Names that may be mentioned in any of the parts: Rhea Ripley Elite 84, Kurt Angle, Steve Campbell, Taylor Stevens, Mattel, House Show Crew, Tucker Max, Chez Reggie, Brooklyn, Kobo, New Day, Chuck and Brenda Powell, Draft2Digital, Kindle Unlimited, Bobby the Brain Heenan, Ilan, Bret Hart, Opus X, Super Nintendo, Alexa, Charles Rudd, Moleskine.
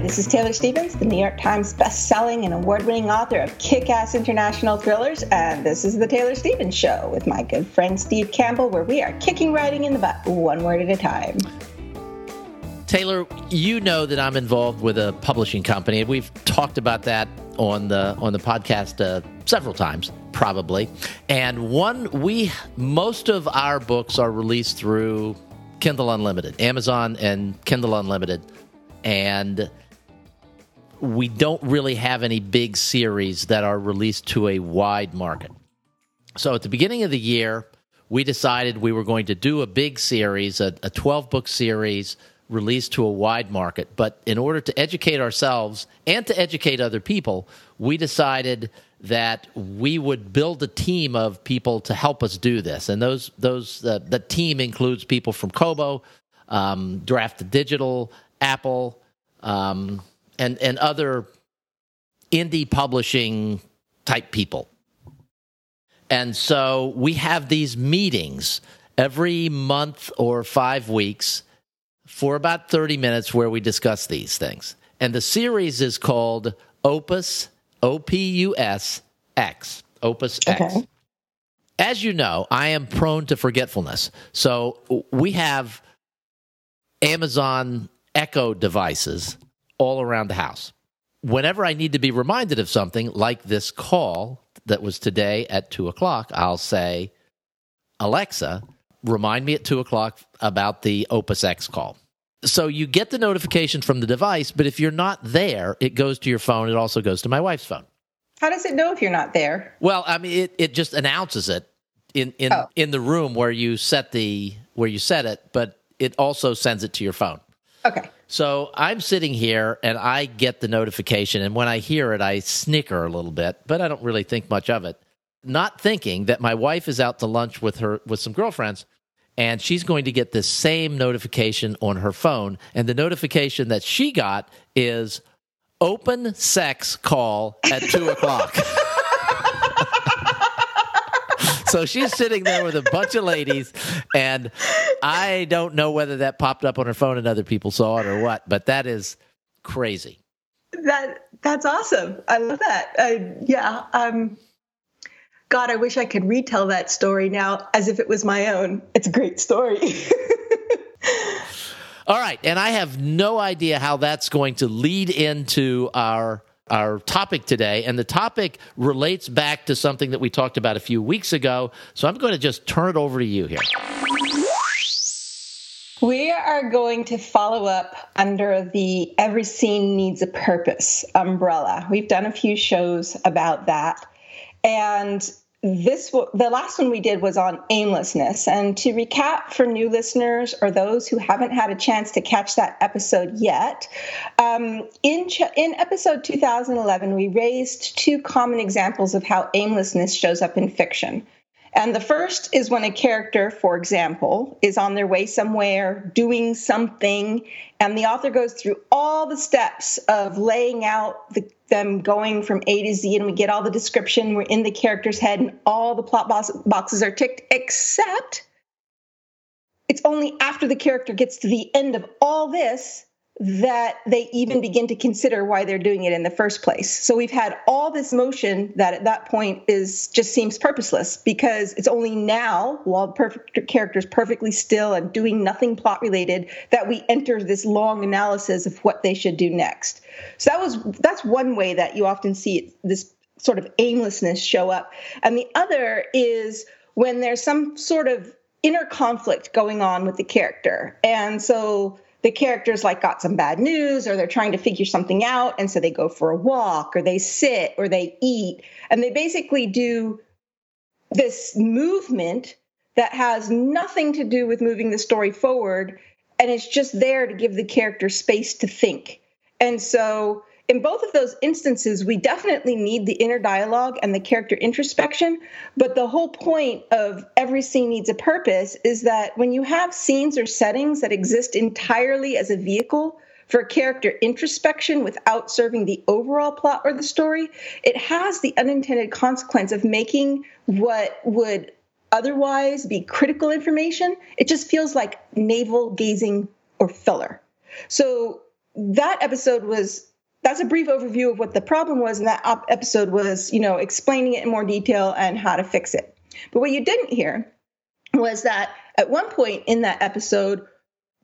This is Taylor Stevens, the New York Times best-selling and award-winning author of kick-ass international thrillers, and this is The Taylor Stevens Show with my good friend Steve Campbell, where we are kicking writing in the butt, one word at a time. Taylor, you know that I'm involved with a publishing company, and we've talked about that on the podcast several times, probably. And most of our books are released through Kindle Unlimited, Amazon and Kindle Unlimited, and we don't really have any big series that are released to a wide market. So at the beginning of the year, we decided we were going to do a big series, a 12-book series released to a wide market. But in order to educate ourselves and to educate other people, we decided that we would build a team of people to help us do this. And the team includes people from Kobo, Draft2Digital, Apple, and other indie publishing type people. And so we have these meetings every month or 5 weeks for about 30 minutes where we discuss these things. And the series is called Opus, O-P-U-S, X, Opus X. Okay. As you know, I am prone to forgetfulness. So we have Amazon Echo devices all around the house. Whenever I need to be reminded of something, like this call that was today at 2 o'clock, I'll say, Alexa, remind me at 2 o'clock about the Opus X call. So you get the notification from the device, but if you're not there, it goes to your phone. It also goes to my wife's phone. How does it know if you're not there? Well, I mean, it just announces it in the room where you set it, but it also sends it to your phone. Okay. So I'm sitting here, and I get the notification, and when I hear it, I snicker a little bit, but I don't really think much of it, not thinking that my wife is out to lunch with some girlfriends, and she's going to get the same notification on her phone, and the notification that she got is open sex call at 2 o'clock. So she's sitting there with a bunch of ladies, and I don't know whether that popped up on her phone and other people saw it or what, but that is crazy. That's awesome. I love that. God, I wish I could retell that story now as if it was my own. It's a great story. All right, and I have no idea how that's going to lead into our topic today, and the topic relates back to something that we talked about a few weeks ago, so I'm going to just turn it over to you here. We are going to follow up under the Every Scene Needs a Purpose umbrella. We've done a few shows about that, and the last one we did was on aimlessness. And to recap for new listeners or those who haven't had a chance to catch that episode yet, in episode 2011, we raised two common examples of how aimlessness shows up in fiction. And the first is when a character, for example, is on their way somewhere, doing something, and the author goes through all the steps of laying out them going from A to Z, and we get all the description, we're in the character's head, and all the plot boxes are ticked, except it's only after the character gets to the end of all this that they even begin to consider why they're doing it in the first place. So we've had all this motion that at that point just seems purposeless, because it's only now, while the character's perfectly still and doing nothing plot-related, that we enter this long analysis of what they should do next. So that's one way that you often see this sort of aimlessness show up. And the other is when there's some sort of inner conflict going on with the character. And so the characters got some bad news, or they're trying to figure something out, and so they go for a walk, or they sit, or they eat, and they basically do this movement that has nothing to do with moving the story forward, and it's just there to give the character space to think. And so in both of those instances, we definitely need the inner dialogue and the character introspection. But the whole point of every scene needs a purpose is that when you have scenes or settings that exist entirely as a vehicle for character introspection without serving the overall plot or the story, it has the unintended consequence of making what would otherwise be critical information, it just feels like navel-gazing or filler. So that episode was, that's a brief overview of what the problem was, and that episode was, you know, explaining it in more detail and how to fix it. But what you didn't hear was that at one point in that episode,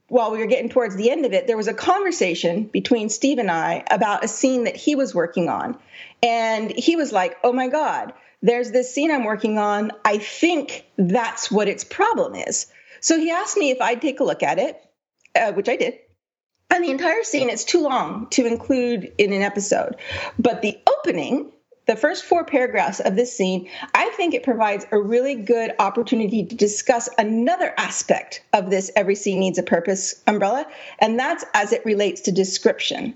while we were getting towards the end of it, there was a conversation between Steve and I about a scene that he was working on. And he was like, oh my God, there's this scene I'm working on. I think that's what its problem is. So he asked me if I'd take a look at it, which I did. And the entire scene is too long to include in an episode. But the opening, the first 4 paragraphs of this scene, I think it provides a really good opportunity to discuss another aspect of this every scene needs a purpose umbrella, and that's as it relates to description.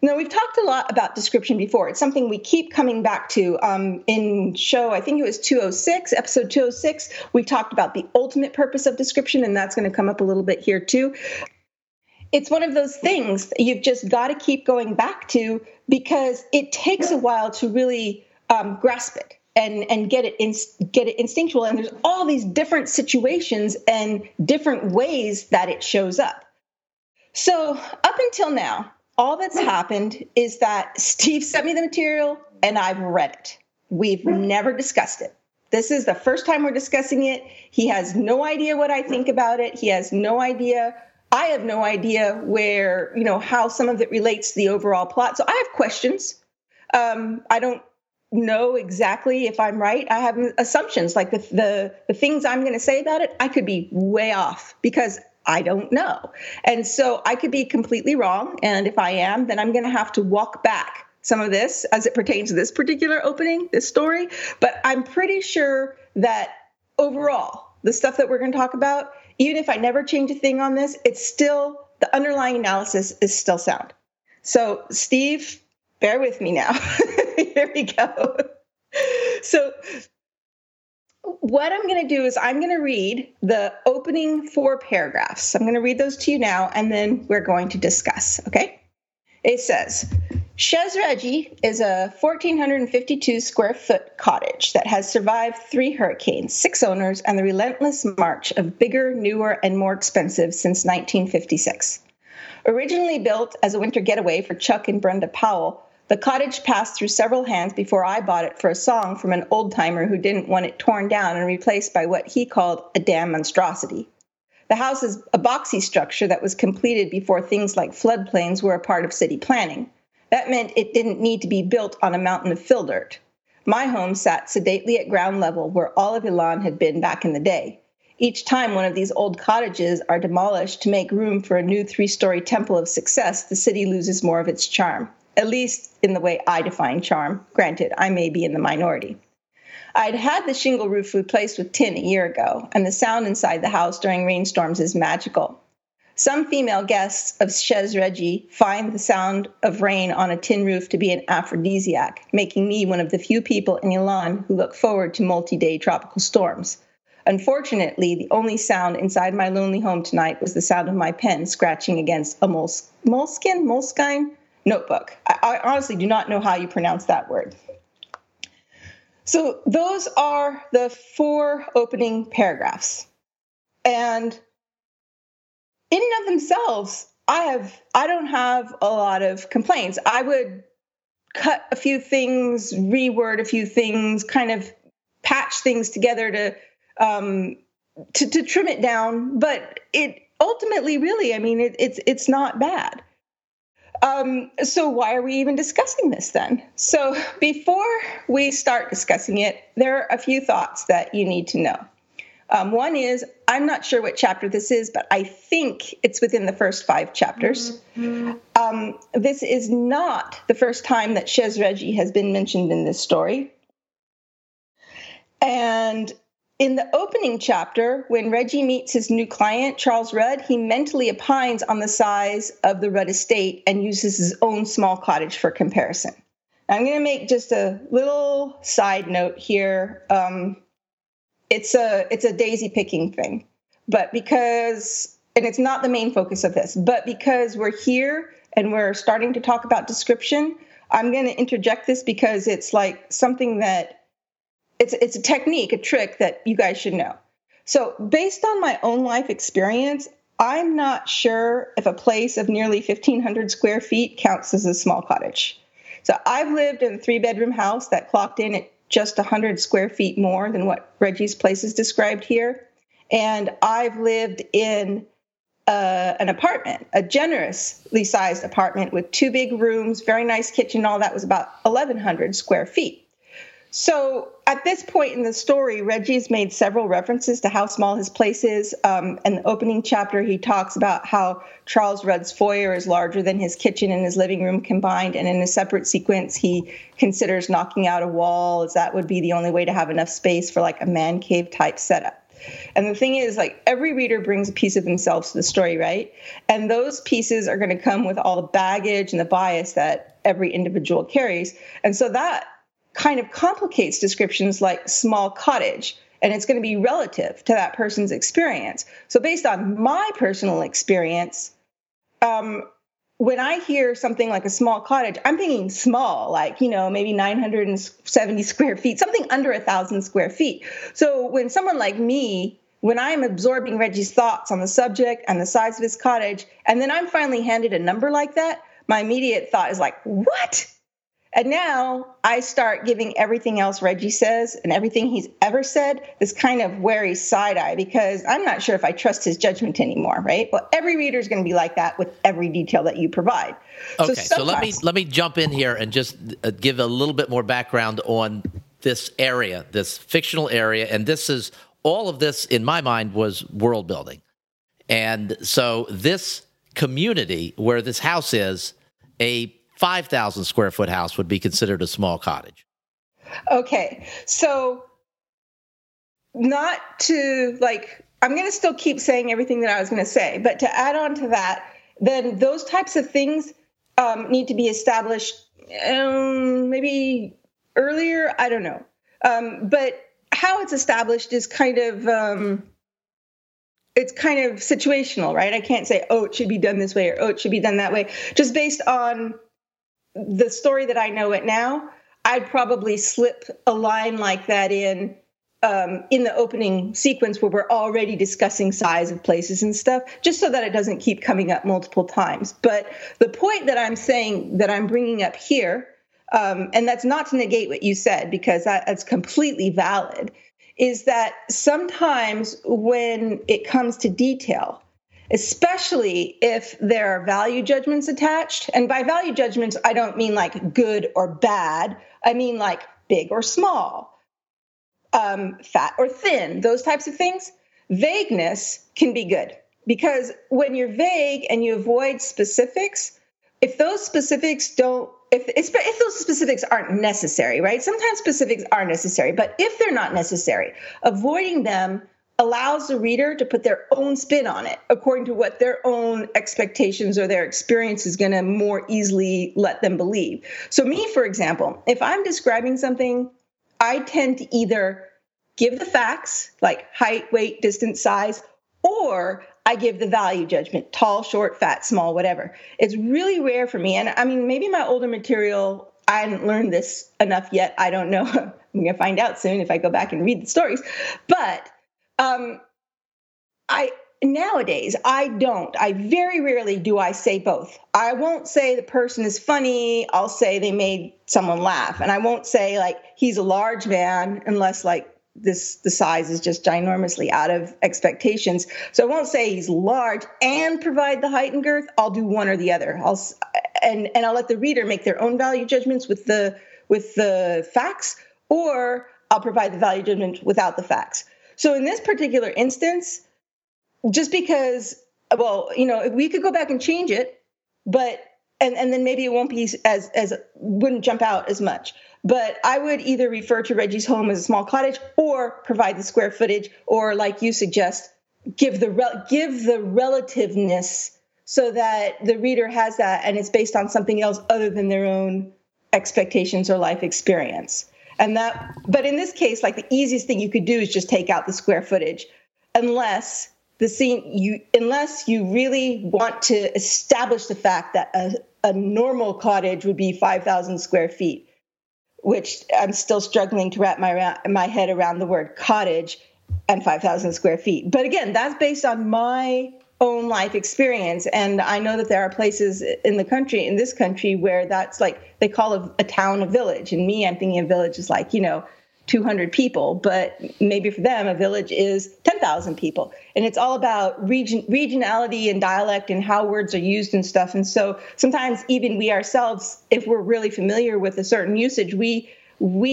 Now, we've talked a lot about description before. It's something we keep coming back to. In show, I think it was 206, episode 206, we talked about the ultimate purpose of description, and that's going to come up a little bit here too. It's one of those things that you've just got to keep going back to because it takes a while to really grasp it and get it instinctual. And there's all these different situations and different ways that it shows up. So up until now, all that's happened is that Steve sent me the material and I've read it. We've never discussed it. This is the first time we're discussing it. He has no idea what I think about it. He has no idea. I have no idea where, you know, how some of it relates to the overall plot. So I have questions. I don't know exactly if I'm right. I have assumptions like the things I'm going to say about it. I could be way off because I don't know. And so I could be completely wrong. And if I am, then I'm going to have to walk back some of this as it pertains to this particular opening, this story. But I'm pretty sure that overall, the stuff that we're going to talk about, even if I never change a thing on this, it's still, the underlying analysis is still sound. So Steve, bear with me now. Here we go. So what I'm going to do is I'm going to read the opening 4 paragraphs. I'm going to read those to you now, and then we're going to discuss, okay? It says, Chez Reggie is a 1,452 square foot cottage that has survived 3 hurricanes, 6 owners, and the relentless march of bigger, newer, and more expensive since 1956. Originally built as a winter getaway for Chuck and Brenda Powell, the cottage passed through several hands before I bought it for a song from an old-timer who didn't want it torn down and replaced by what he called a damn monstrosity. The house is a boxy structure that was completed before things like floodplains were a part of city planning. That meant it didn't need to be built on a mountain of fill dirt. My home sat sedately at ground level where all of Ilan had been back in the day. Each time one of these old cottages are demolished to make room for a new 3-story temple of success, the city loses more of its charm, at least in the way I define charm. Granted, I may be in the minority. I'd had the shingle roof replaced with tin a year ago, and the sound inside the house during rainstorms is magical. Some female guests of Chez Reggie find the sound of rain on a tin roof to be an aphrodisiac, making me one of the few people in Ilan who look forward to multi-day tropical storms. Unfortunately, the only sound inside my lonely home tonight was the sound of my pen scratching against a Moleskine notebook. I honestly do not know how you pronounce that word. So those are the 4 opening paragraphs. And in and of themselves, I don't have a lot of complaints. I would cut a few things, reword a few things, kind of patch things together to trim it down. But it ultimately really, I mean, it's not bad. So why are we even discussing this then? So before we start discussing it, there are a few thoughts that you need to know. One is, I'm not sure what chapter this is, but I think it's within the first 5 chapters. Mm-hmm. This is not the first time that Chez Reggie has been mentioned in this story. And In the opening chapter, when Reggie meets his new client, Charles Rudd, he mentally opines on the size of the Rudd estate and uses his own small cottage for comparison. I'm going to make just a little side note here. It's a daisy picking thing, but because, and it's not the main focus of this, but because we're here and we're starting to talk about description, I'm going to interject this because it's like something that it's a technique, a trick that you guys should know. So based on my own life experience, I'm not sure if a place of nearly 1,500 square feet counts as a small cottage. So I've lived in a 3-bedroom house that clocked in at just 100 square feet more than what Reggie's place is described here. And I've lived in an apartment, a generously sized apartment with 2 big rooms, very nice kitchen, all that was about 1,100 square feet. So at this point in the story, Reggie's made several references to how small his place is. In the opening chapter, he talks about how Charles Rudd's foyer is larger than his kitchen and his living room combined. And in a separate sequence, he considers knocking out a wall, as that would be the only way to have enough space for like a man cave type setup. And the thing is, like, every reader brings a piece of themselves to the story, right? And those pieces are going to come with all the baggage and the bias that every individual carries. And so that kind of complicates descriptions like small cottage, and it's going to be relative to that person's experience. So based on my personal experience, when I hear something like a small cottage, I'm thinking small, like, you know, maybe 970 square feet, something under 1,000 square feet. So when someone like me, when I'm absorbing Reggie's thoughts on the subject and the size of his cottage, and then I'm finally handed a number like that, my immediate thought is like, what? And now I start giving everything else Reggie says and everything he's ever said this kind of wary side eye, because I'm not sure if I trust his judgment anymore, right? Well, every reader is going to be like that with every detail that you provide. Okay, so let me jump in here and just give a little bit more background on this area, this fictional area. And this is, all of this in my mind was world building. And so this community where this house is, a 5,000 square foot house would be considered a small cottage. Okay. So not to, like, I'm going to still keep saying everything that I was going to say, but to add on to that, then those types of things need to be established maybe earlier. I don't know. But how it's established is kind of, it's kind of situational, right? I can't say, oh, it should be done this way or, oh, it should be done that way. Just based on the story that I know it now, I'd probably slip a line like that in the opening sequence where we're already discussing size of places and stuff, just so that it doesn't keep coming up multiple times. But the point that I'm saying, that I'm bringing up here, and that's not to negate what you said, because that's completely valid, is that sometimes when it comes to detail, especially if there are value judgments attached. And by value judgments, I don't mean like good or bad. I mean like big or small, fat or thin, those types of things. Vagueness can be good, because when you're vague and you avoid specifics, if those specifics don't, if those specifics aren't necessary, right? Sometimes specifics are necessary, but if they're not necessary, avoiding them allows the reader to put their own spin on it according to what their own expectations or their experience is going to more easily let them believe. So me, for example, if I'm describing something, I tend to either give the facts like height, weight, distance, size, or I give the value judgment, tall, short, fat, small, whatever. It's really rare for me. And I mean, maybe my older material, I hadn't learned this enough yet. I don't know. I'm going to find out soon if I go back and read the stories. But I very rarely do I say both. I won't say the person is funny. I'll say they made someone laugh. And I won't say like he's a large man unless like the size is just ginormously out of expectations. So I won't say he's large and provide the height and girth. I'll do one or the other. And I'll let the reader make their own value judgments with the facts, or I'll provide the value judgment without the facts. So in this particular instance, just because, well, you know, we could go back and change it, but and then maybe it won't be as wouldn't jump out as much. But I would either refer to Reggie's home as a small cottage, or provide the square footage, or like you suggest, give the relativeness so that the reader has that, and it's based on something else other than their own expectations or life experience. And that, but in this case, like the easiest thing you could do is just take out the square footage, unless the scene unless you really want to establish the fact that a normal cottage would be 5,000 square feet, which I'm still struggling to wrap my head around the word cottage and 5,000 square feet. But again, that's based on my own life experience. And I know that there are places in this country where that's like, they call a town a village. And me, I'm thinking a village is like, 200 people, but maybe for them, a village is 10,000 people. And it's all about regionality and dialect and how words are used and stuff. And so sometimes even we ourselves, if we're really familiar with a certain usage, we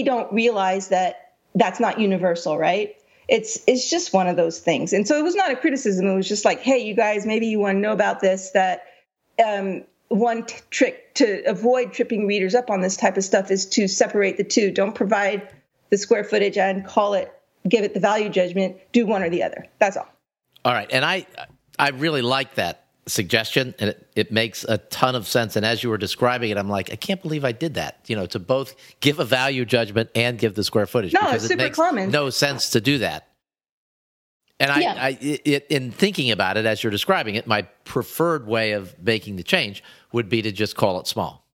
don't realize that that's not universal, right? It's just one of those things. And so it was not a criticism. It was just like, hey, you guys, maybe you want to know about this, that one trick to avoid tripping readers up on this type of stuff is to separate the two. Don't provide the square footage and give it the value judgment. Do one or the other. That's all. All right. And I really like that suggestion, and it makes a ton of sense. And as you were describing it, I'm like, I can't believe I did that, to both give a value judgment and give the square footage, because it makes no sense to do that. And in thinking about it, as you're describing it, my preferred way of making the change would be to just call it small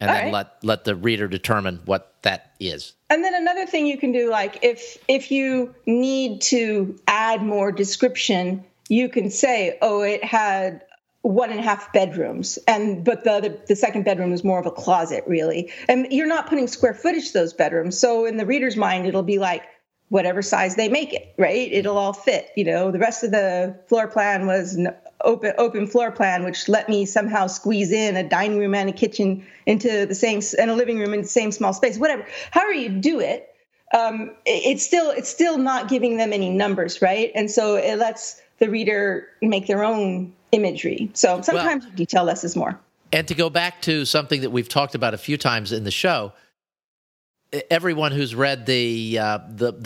and let the reader determine what that is. And then another thing you can do, like if you need to add more description, you can say, oh, it had 1.5 bedrooms, but the second bedroom was more of a closet, really. And you're not putting square footage to those bedrooms. So in the reader's mind, it'll be like whatever size they make it, right? It'll all fit. The rest of the floor plan was an open floor plan, which let me somehow squeeze in a dining room and a kitchen into the same, and a living room in the same small space, whatever. However you do it, it's still not giving them any numbers, right? And so it lets the reader make their own imagery. So sometimes detail less is more. And to go back to something that we've talked about a few times in the show, everyone who's read the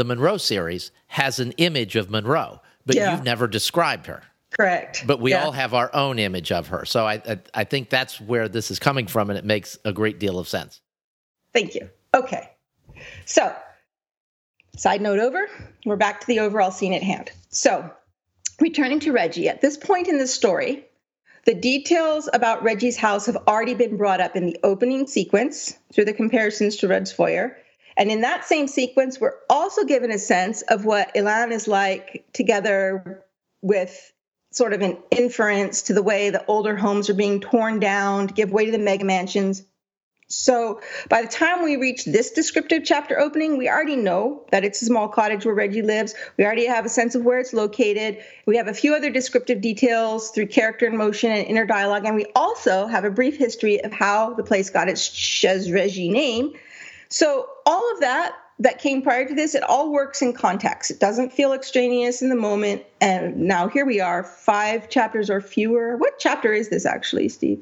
Monroe series has an image of Monroe, but you've never described her. Correct. But we all have our own image of her. So I think that's where this is coming from, and it makes a great deal of sense. Thank you. Okay. So, side note over, we're back to the overall scene at hand. So, returning to Reggie, at this point in the story, the details about Reggie's house have already been brought up in the opening sequence through the comparisons to Rudd's foyer. And in that same sequence, we're also given a sense of what Ilan is like, together with sort of an inference to the way the older homes are being torn down to give way to the mega mansions. So by the time we reach this descriptive chapter opening, we already know that it's a small cottage where Reggie lives. We already have a sense of where it's located. We have a few other descriptive details through character and motion and inner dialogue. And we also have a brief history of how the place got its Chez Reggie name. So all of that came prior to this, it all works in context. It doesn't feel extraneous in the moment. And now here we are, 5 chapters or fewer. What chapter is this actually, Steve?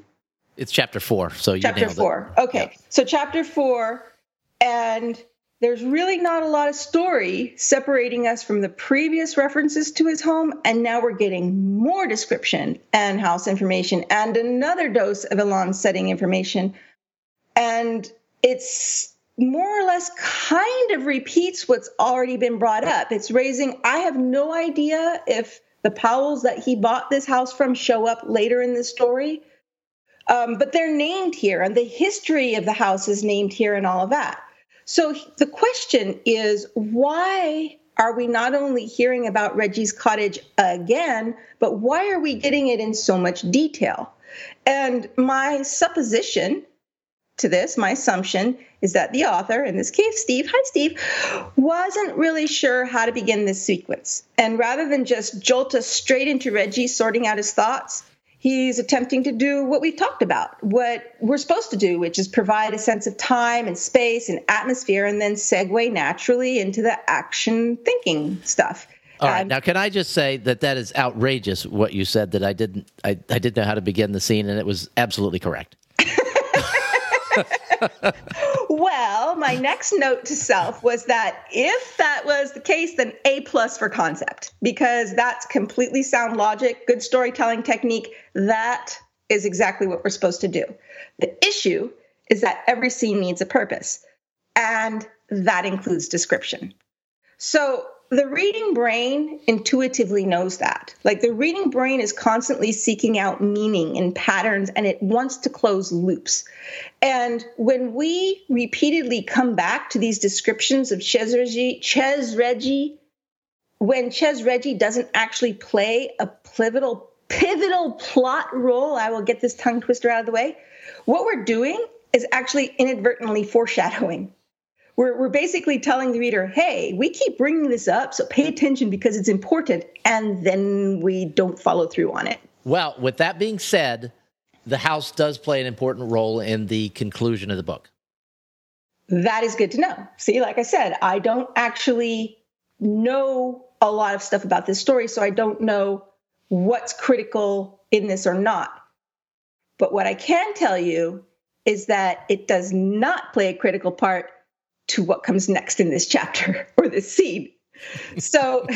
It's chapter 4, so you nailed it. Chapter 4, okay. Yeah. So chapter 4, and there's really not a lot of story separating us from the previous references to his home, and now we're getting more description and house information and another dose of Ilan's setting information. And it's more or less kind of repeats what's already been brought up. It's raising, I have no idea if the Powells that he bought this house from show up later in the story, but they're named here, and the history of the house is named here and all of that. So the question is, why are we not only hearing about Reggie's cottage again, but why are we getting it in so much detail? And my supposition to this, my assumption, is that the author, in this case Steve, hi Steve, wasn't really sure how to begin this sequence. And rather than just jolt us straight into Reggie sorting out his thoughts, he's attempting to do what we've talked about, what we're supposed to do, which is provide a sense of time and space and atmosphere, and then segue naturally into the action thinking stuff. All right. Now, can I just say that that is outrageous what you said, that I didn't know how to begin the scene, and it was absolutely correct. Well, my next note to self was that if that was the case, then A+ for concept, because that's completely sound logic, good storytelling technique. That is exactly what we're supposed to do. The issue is that every scene needs a purpose, and that includes description. So the reading brain intuitively knows that. Like, the reading brain is constantly seeking out meaning and patterns, and it wants to close loops. And when we repeatedly come back to these descriptions of Chez Reggie, when Chez Reggie doesn't actually play a pivotal plot role, I will get this tongue twister out of the way, what we're doing is actually inadvertently foreshadowing. We're basically telling the reader, hey, we keep bringing this up, so pay attention because it's important, and then we don't follow through on it. Well, with that being said, the house does play an important role in the conclusion of the book. That is good to know. See, like I said, I don't actually know a lot of stuff about this story, so I don't know what's critical in this or not. But what I can tell you is that it does not play a critical part to what comes next in this chapter or this scene. So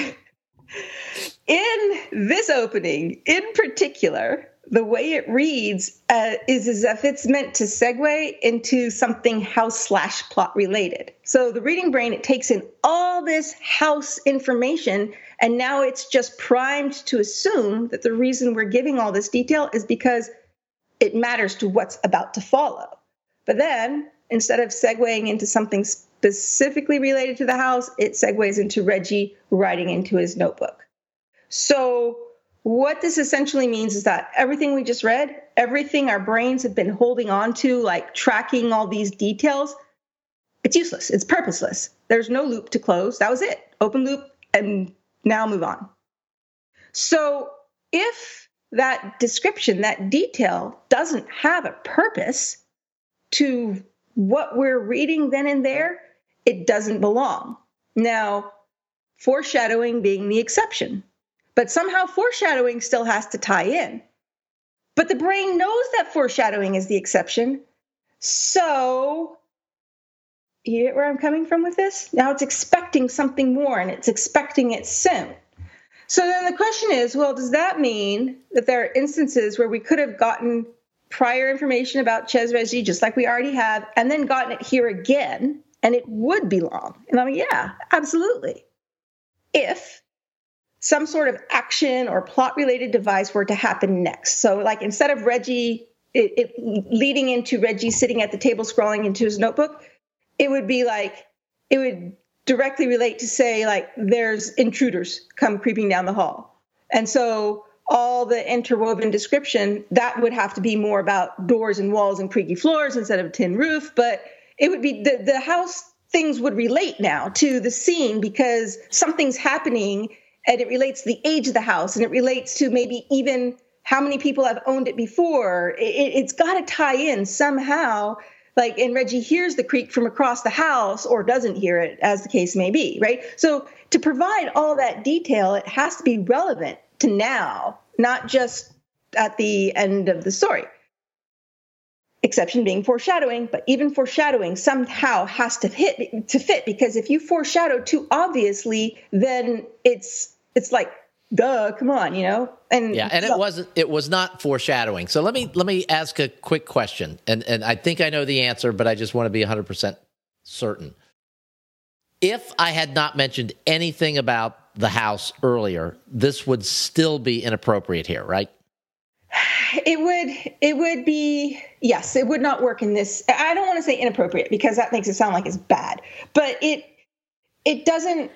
in this opening, in particular, the way it reads is as if it's meant to segue into something house/plot related. So the reading brain, it takes in all this house information, and now it's just primed to assume that the reason we're giving all this detail is because it matters to what's about to follow. But then, instead of segueing into something specifically related to the house, it segues into Reggie writing into his notebook. So what this essentially means is that everything we just read, everything our brains have been holding on to, like tracking all these details, it's useless. It's purposeless. There's no loop to close. That was it. Open loop and now move on. So if that description, that detail doesn't have a purpose to what we're reading then and there, it doesn't belong. Now, foreshadowing being the exception, but somehow foreshadowing still has to tie in. But the brain knows that foreshadowing is the exception. So, you get where I'm coming from with this? Now it's expecting something more, and it's expecting it soon. So then the question is, well, does that mean that there are instances where we could have gotten prior information about Chez Reggie, just like we already have, and then gotten it here again, and it would belong? And I'm like, yeah, absolutely. If some sort of action or plot-related device were to happen next. So, like, instead of Reggie, it leading into Reggie sitting at the table scrolling into his notebook, it would be like, it would directly relate to, say, like, there's intruders come creeping down the hall. And so all the interwoven description, that would have to be more about doors and walls and creaky floors instead of a tin roof. But it would be the house things would relate now to the scene because something's happening, and it relates to the age of the house, and it relates to maybe even how many people have owned it before. It's got to tie in somehow. Like, and Reggie hears the creak from across the house or doesn't hear it, as the case may be, right? So to provide all that detail, it has to be relevant to now, not just at the end of the story. Exception being foreshadowing, but even foreshadowing somehow has to fit, because if you foreshadow too obviously, then it's like, duh, come on, you know? And yeah, and it was not foreshadowing. So let me ask a quick question. And I think I know the answer, but I just want to be 100% certain. If I had not mentioned anything about the house earlier, this would still be inappropriate here, right? It would be, yes, it would not work in this. I don't want to say inappropriate because that makes it sound like it's bad, but it's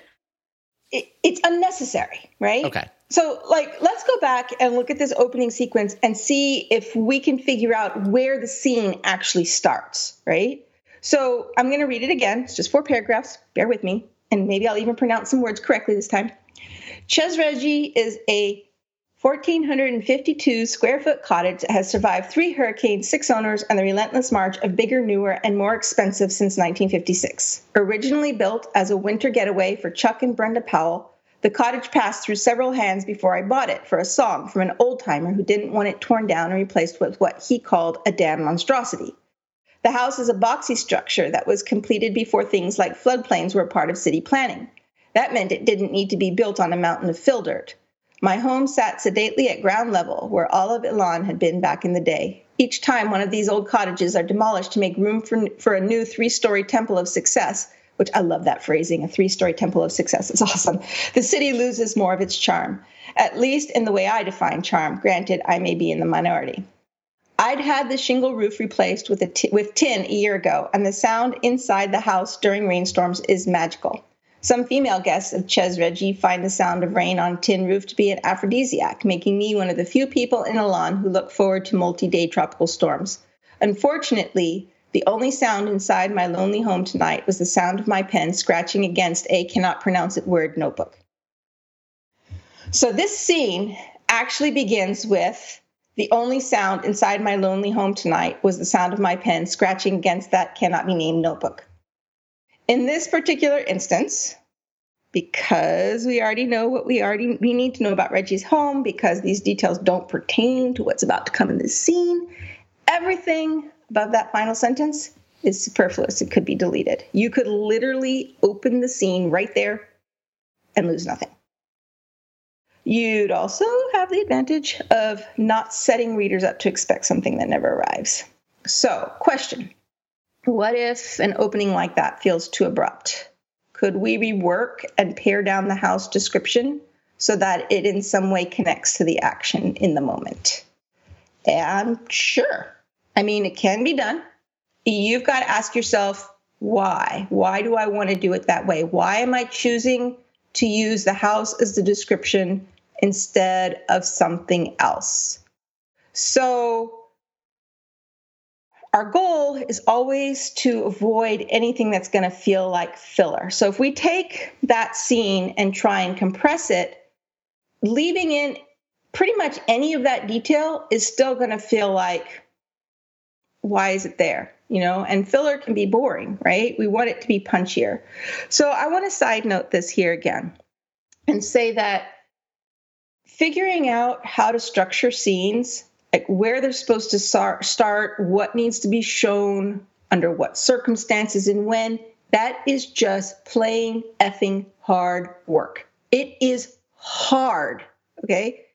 unnecessary, right? Okay. So, like, let's go back and look at this opening sequence and see if we can figure out where the scene actually starts, right? So I'm going to read it again. It's just 4 paragraphs. Bear with me. And maybe I'll even pronounce some words correctly this time. Chez Reggie is a 1,452 square foot cottage that has survived 3 hurricanes, 6 owners, and the relentless march of bigger, newer, and more expensive since 1956. Originally built as a winter getaway for Chuck and Brenda Powell, The cottage passed through several hands before I bought it for a song from an old-timer who didn't want it torn down and replaced with what he called a damn monstrosity. The house is a boxy structure that was completed before things like floodplains were a part of city planning. That meant it didn't need to be built on a mountain of fill dirt. My home sat sedately at ground level, where all of Ilan had been back in the day. Each time one of these old cottages are demolished to make room for a new three-story temple of success— which I love that phrasing, a three-story temple of success. It's awesome. The city loses more of its charm, at least in the way I define charm. Granted, I may be in the minority. I'd had the shingle roof replaced with tin a year ago, and the sound inside the house during rainstorms is magical. Some female guests of Chez Reggie find the sound of rain on tin roof to be an aphrodisiac, making me one of the few people in Ilan who look forward to multi-day tropical storms. Unfortunately, the only sound inside my lonely home tonight was the sound of my pen scratching against a cannot-pronounce-it word notebook. So this scene actually begins with, the only sound inside my lonely home tonight was the sound of my pen scratching against that cannot-be-named notebook. In this particular instance, because we already know what we need to know about Reggie's home, because these details don't pertain to what's about to come in this scene, everything above that final sentence is superfluous. It could be deleted. You could literally open the scene right there and lose nothing. You'd also have the advantage of not setting readers up to expect something that never arrives. So, question. What if an opening like that feels too abrupt? Could we rework and pare down the house description so that it in some way connects to the action in the moment? And sure. I mean, it can be done. You've got to ask yourself, why? Why do I want to do it that way? Why am I choosing to use the house as the description instead of something else? So our goal is always to avoid anything that's going to feel like filler. So if we take that scene and try and compress it, leaving in pretty much any of that detail is still going to feel like, why is it there? You know, and filler can be boring, right? We want it to be punchier. So I want to side note this here again and say that figuring out how to structure scenes, like where they're supposed to start, what needs to be shown, under what circumstances and when, that is just plain effing hard work. It is hard, okay?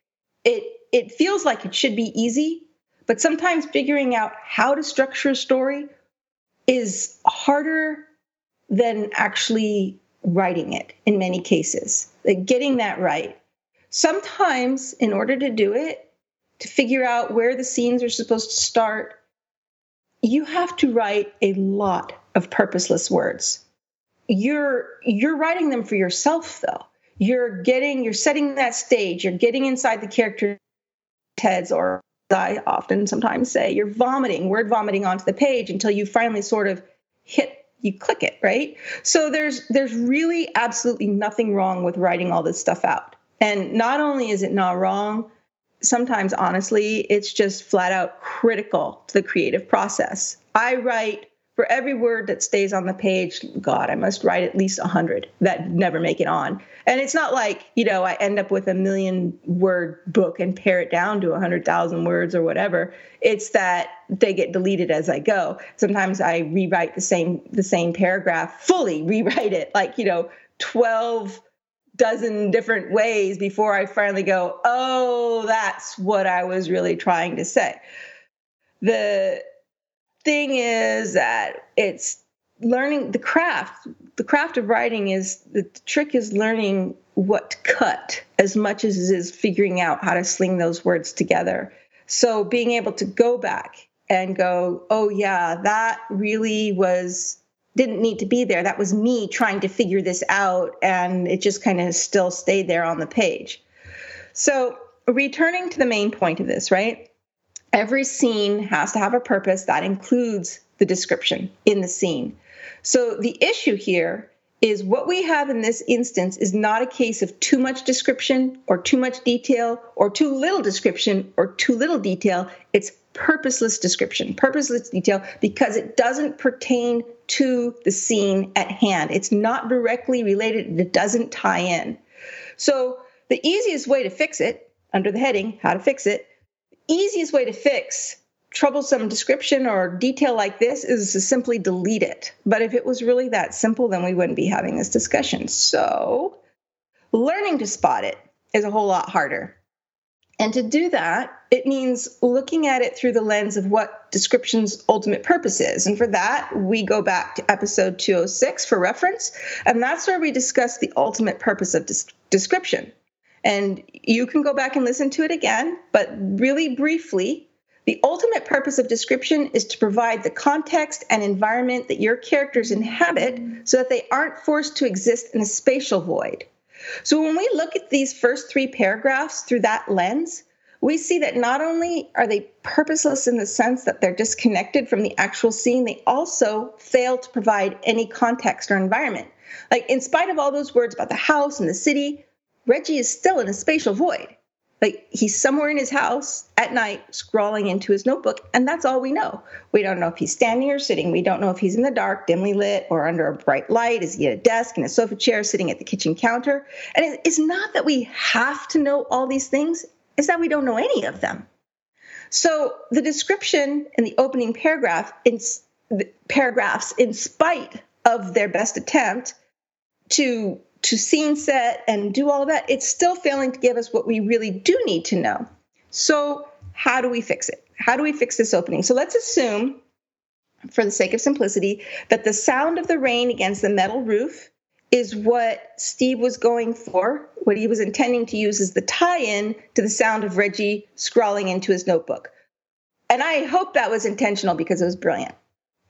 It feels like it should be easy, but sometimes figuring out how to structure a story is harder than actually writing it in many cases, like getting that right. Sometimes in order to do it, to figure out where the scenes are supposed to start, you have to write a lot of purposeless words. You're writing them for yourself, though. You're setting that stage. You're getting inside the character's heads, or I often sometimes say, you're word vomiting onto the page until you finally sort of click it, right? So there's really absolutely nothing wrong with writing all this stuff out. And not only is it not wrong, sometimes, honestly, it's just flat out critical to the creative process. I write for every word that stays on the page. God, I must write at least 100 that never make it on. And it's not like, you know, I end up with a 1,000,000-word book and pare it down to 100,000 words or whatever. It's that they get deleted as I go. Sometimes I rewrite the same paragraph, fully rewrite it, like, you know, 12 dozen different ways before I finally go, oh, that's what I was really trying to say. The thing is that it's learning the craft of writing. Is the trick is learning what to cut as much as it is figuring out how to sling those words together. So being able to go back and go, oh yeah, that really didn't need to be there. That was me trying to figure this out, and it just kind of still stayed there on the page. So returning to the main point of this, right? Every scene has to have a purpose that includes the description in the scene. So the issue here is what we have in this instance is not a case of too much description or too much detail or too little description or too little detail. It's purposeless description, purposeless detail, because it doesn't pertain to the scene at hand. It's not directly related. It doesn't tie in. So the easiest way to fix it, under the heading, how to fix it, the easiest way to fix troublesome description or detail like this is to simply delete it. But if it was really that simple, then we wouldn't be having this discussion. So learning to spot it is a whole lot harder. And to do that, it means looking at it through the lens of what description's ultimate purpose is. And for that, we go back to episode 206 for reference. And that's where we discuss the ultimate purpose of description. And you can go back and listen to it again, but really briefly, the ultimate purpose of description is to provide the context and environment that your characters inhabit so that they aren't forced to exist in a spatial void. So when we look at these first three paragraphs through that lens, we see that not only are they purposeless in the sense that they're disconnected from the actual scene, they also fail to provide any context or environment. Like, in spite of all those words about the house and the city, Reggie is still in a spatial void. Like, he's somewhere in his house at night scrawling into his notebook, and that's all we know. We don't know if he's standing or sitting. We don't know if he's in the dark, dimly lit, or under a bright light. Is he at a desk, in a sofa chair, sitting at the kitchen counter? And it's not that we have to know all these things. It's that we don't know any of them. So the description in the opening paragraphs, in spite of their best attempt to scene set and do all of that, it's still failing to give us what we really do need to know. So how do we fix it? How do we fix this opening? So let's assume, for the sake of simplicity, that the sound of the rain against the metal roof is what Steve was going for, what he was intending to use as the tie-in to the sound of Reggie scrawling into his notebook. And I hope that was intentional because it was brilliant,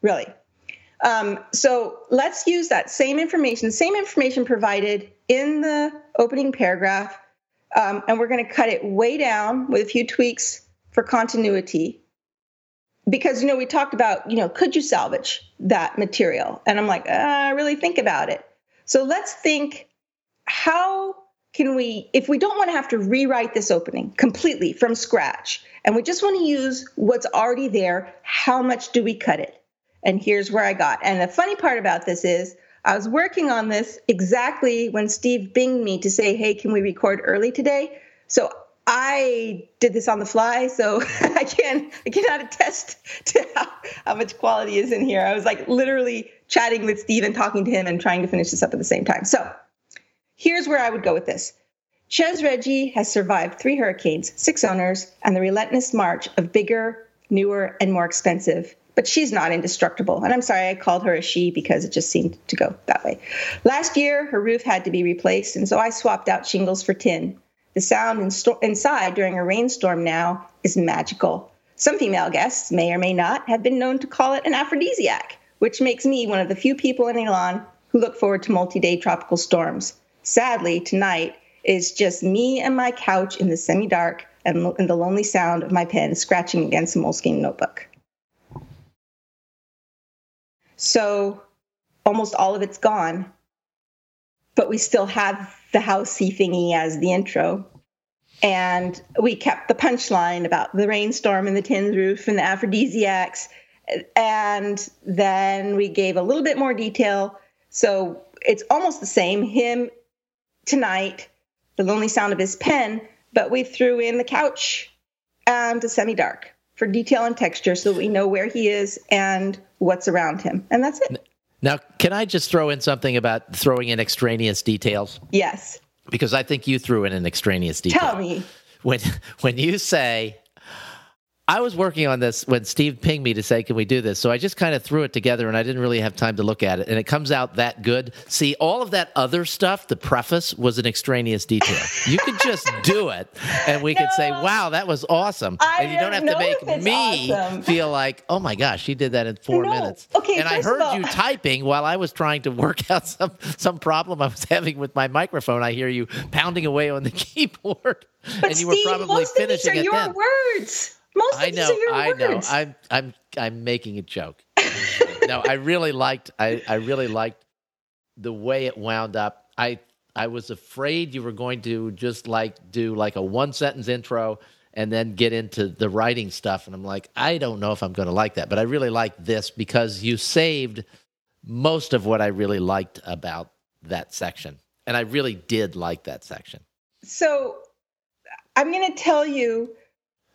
really. So let's use that same information, provided in the opening paragraph, and we're going to cut it way down with a few tweaks for continuity. Because, you know, we talked about, you know, could you salvage that material? And I'm like, really think about it. So let's think, how can we, if we don't want to have to rewrite this opening completely from scratch, and we just want to use what's already there, how much do we cut it? And here's where I got. And the funny part about this is I was working on this exactly when Steve binged me to say, hey, can we record early today? So I did this on the fly, so I cannot attest to how much quality is in here. I was like literally chatting with Steve and talking to him and trying to finish this up at the same time. So here's where I would go with this. Chez Reggie has survived 3 hurricanes, 6 owners, and the relentless march of bigger, newer, and more expensive. But she's not indestructible. And I'm sorry I called her a she because it just seemed to go that way. Last year, her roof had to be replaced, and so I swapped out shingles for tin. The sound inside during a rainstorm now is magical. Some female guests may or may not have been known to call it an aphrodisiac, which makes me one of the few people in Ilan who look forward to multi-day tropical storms. Sadly, tonight is just me and my couch in the semi-dark and the lonely sound of my pen scratching against a Moleskine notebook. So almost all of it's gone, but we still have the housey thingy as the intro. And we kept the punchline about the rainstorm and the tin roof and the aphrodisiacs. And then we gave a little bit more detail. So it's almost the same, him tonight, the lonely sound of his pen, but we threw in the couch and the semi-dark for detail and texture so that we know where he is and what's around him. And that's it. Now, can I just throw in something about throwing in extraneous details? Yes. Because I think you threw in an extraneous detail. Tell me. When you say, I was working on this when Steve pinged me to say, can we do this? So I just kind of threw it together and I didn't really have time to look at it. And it comes out that good. See, all of that other stuff, the preface, was an extraneous detail. You could just do it and we could say, wow, that was awesome. And you don't have to make me feel like, oh my gosh, she did that in 4 minutes. Okay, and I heard you typing while I was trying to work out some problem I was having with my microphone. I hear you pounding away on the keyboard. But and you Steve, were probably most finishing of these are your then. Words. Most I know, I words. Know. I'm making a joke. No, I really liked the way it wound up. I was afraid you were going to just like do like a 1-sentence intro and then get into the writing stuff. And I'm like, I don't know if I'm going to like that, but I really like this because you saved most of what I really liked about that section. And I really did like that section. So I'm going to tell you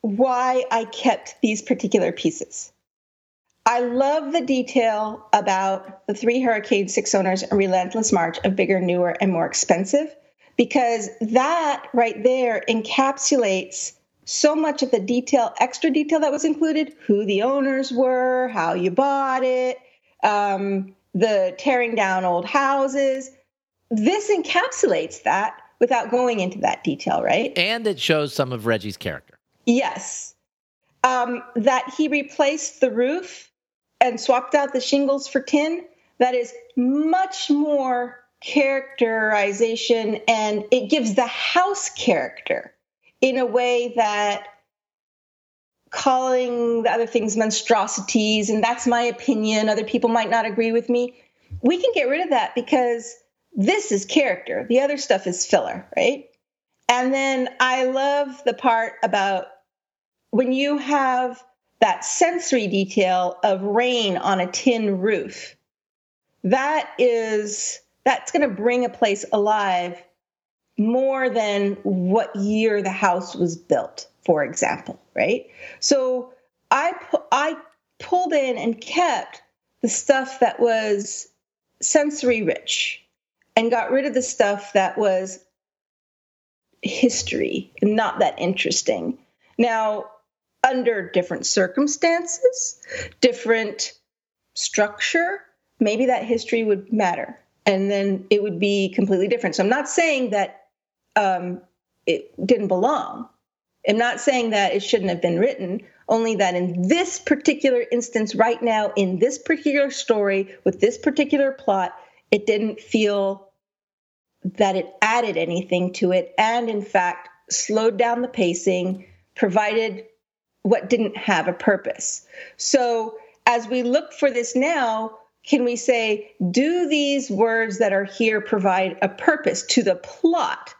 why I kept these particular pieces. I love the detail about the three Hurricane 6 owners and relentless march of bigger, newer, and more expensive, because that right there encapsulates so much of the detail, extra detail that was included, who the owners were, how you bought it, the tearing down old houses. This encapsulates that without going into that detail, right? And it shows some of Reggie's character. Yes. That he replaced the roof and swapped out the shingles for tin. That is much more characterization, and it gives the house character in a way that calling the other things monstrosities, and that's my opinion, other people might not agree with me. We can get rid of that because this is character. The other stuff is filler, right? And then I love the part about when you have that sensory detail of rain on a tin roof. That's going to bring a place alive more than what year the house was built, for example, right? So I pulled in and kept the stuff that was sensory rich and got rid of the stuff that was history, not that interesting. Now, under different circumstances, different structure, maybe that history would matter. And then it would be completely different. So I'm not saying that it didn't belong. I'm not saying that it shouldn't have been written, only that in this particular instance right now, in this particular story, with this particular plot, it didn't feel that it added anything to it, and in fact, slowed down the pacing, provided what didn't have a purpose. So as we look for this now, can we say, do these words that are here provide a purpose to the plot?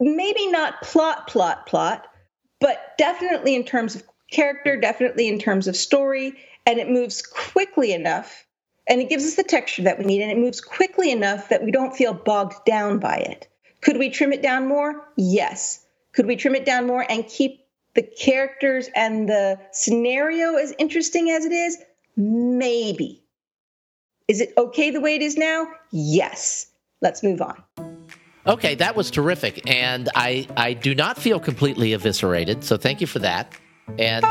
Well, maybe not plot, but definitely in terms of character, definitely in terms of story, and it moves quickly enough, and it gives us the texture that we need, and it moves quickly enough that we don't feel bogged down by it. Could we trim it down more? Yes. Could we trim it down more and keep the characters and the scenario as interesting as it is? Maybe. Is it okay the way it is now? Yes. Let's move on. Okay, that was terrific. And I do not feel completely eviscerated, so thank you for that. And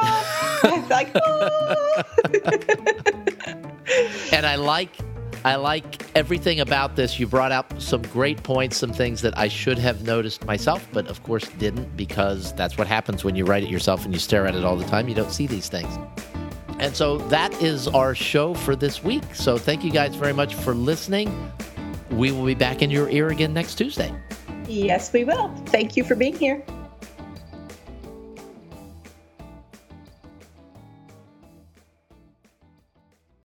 and I like everything about this. You brought out some great points, some things that I should have noticed myself, but of course didn't, because that's what happens when you write it yourself and you stare at it all the time. You don't see these things. And so that is our show for this week. So thank you guys very much for listening. We will be back in your ear again next Tuesday. Yes, we will. Thank you for being here.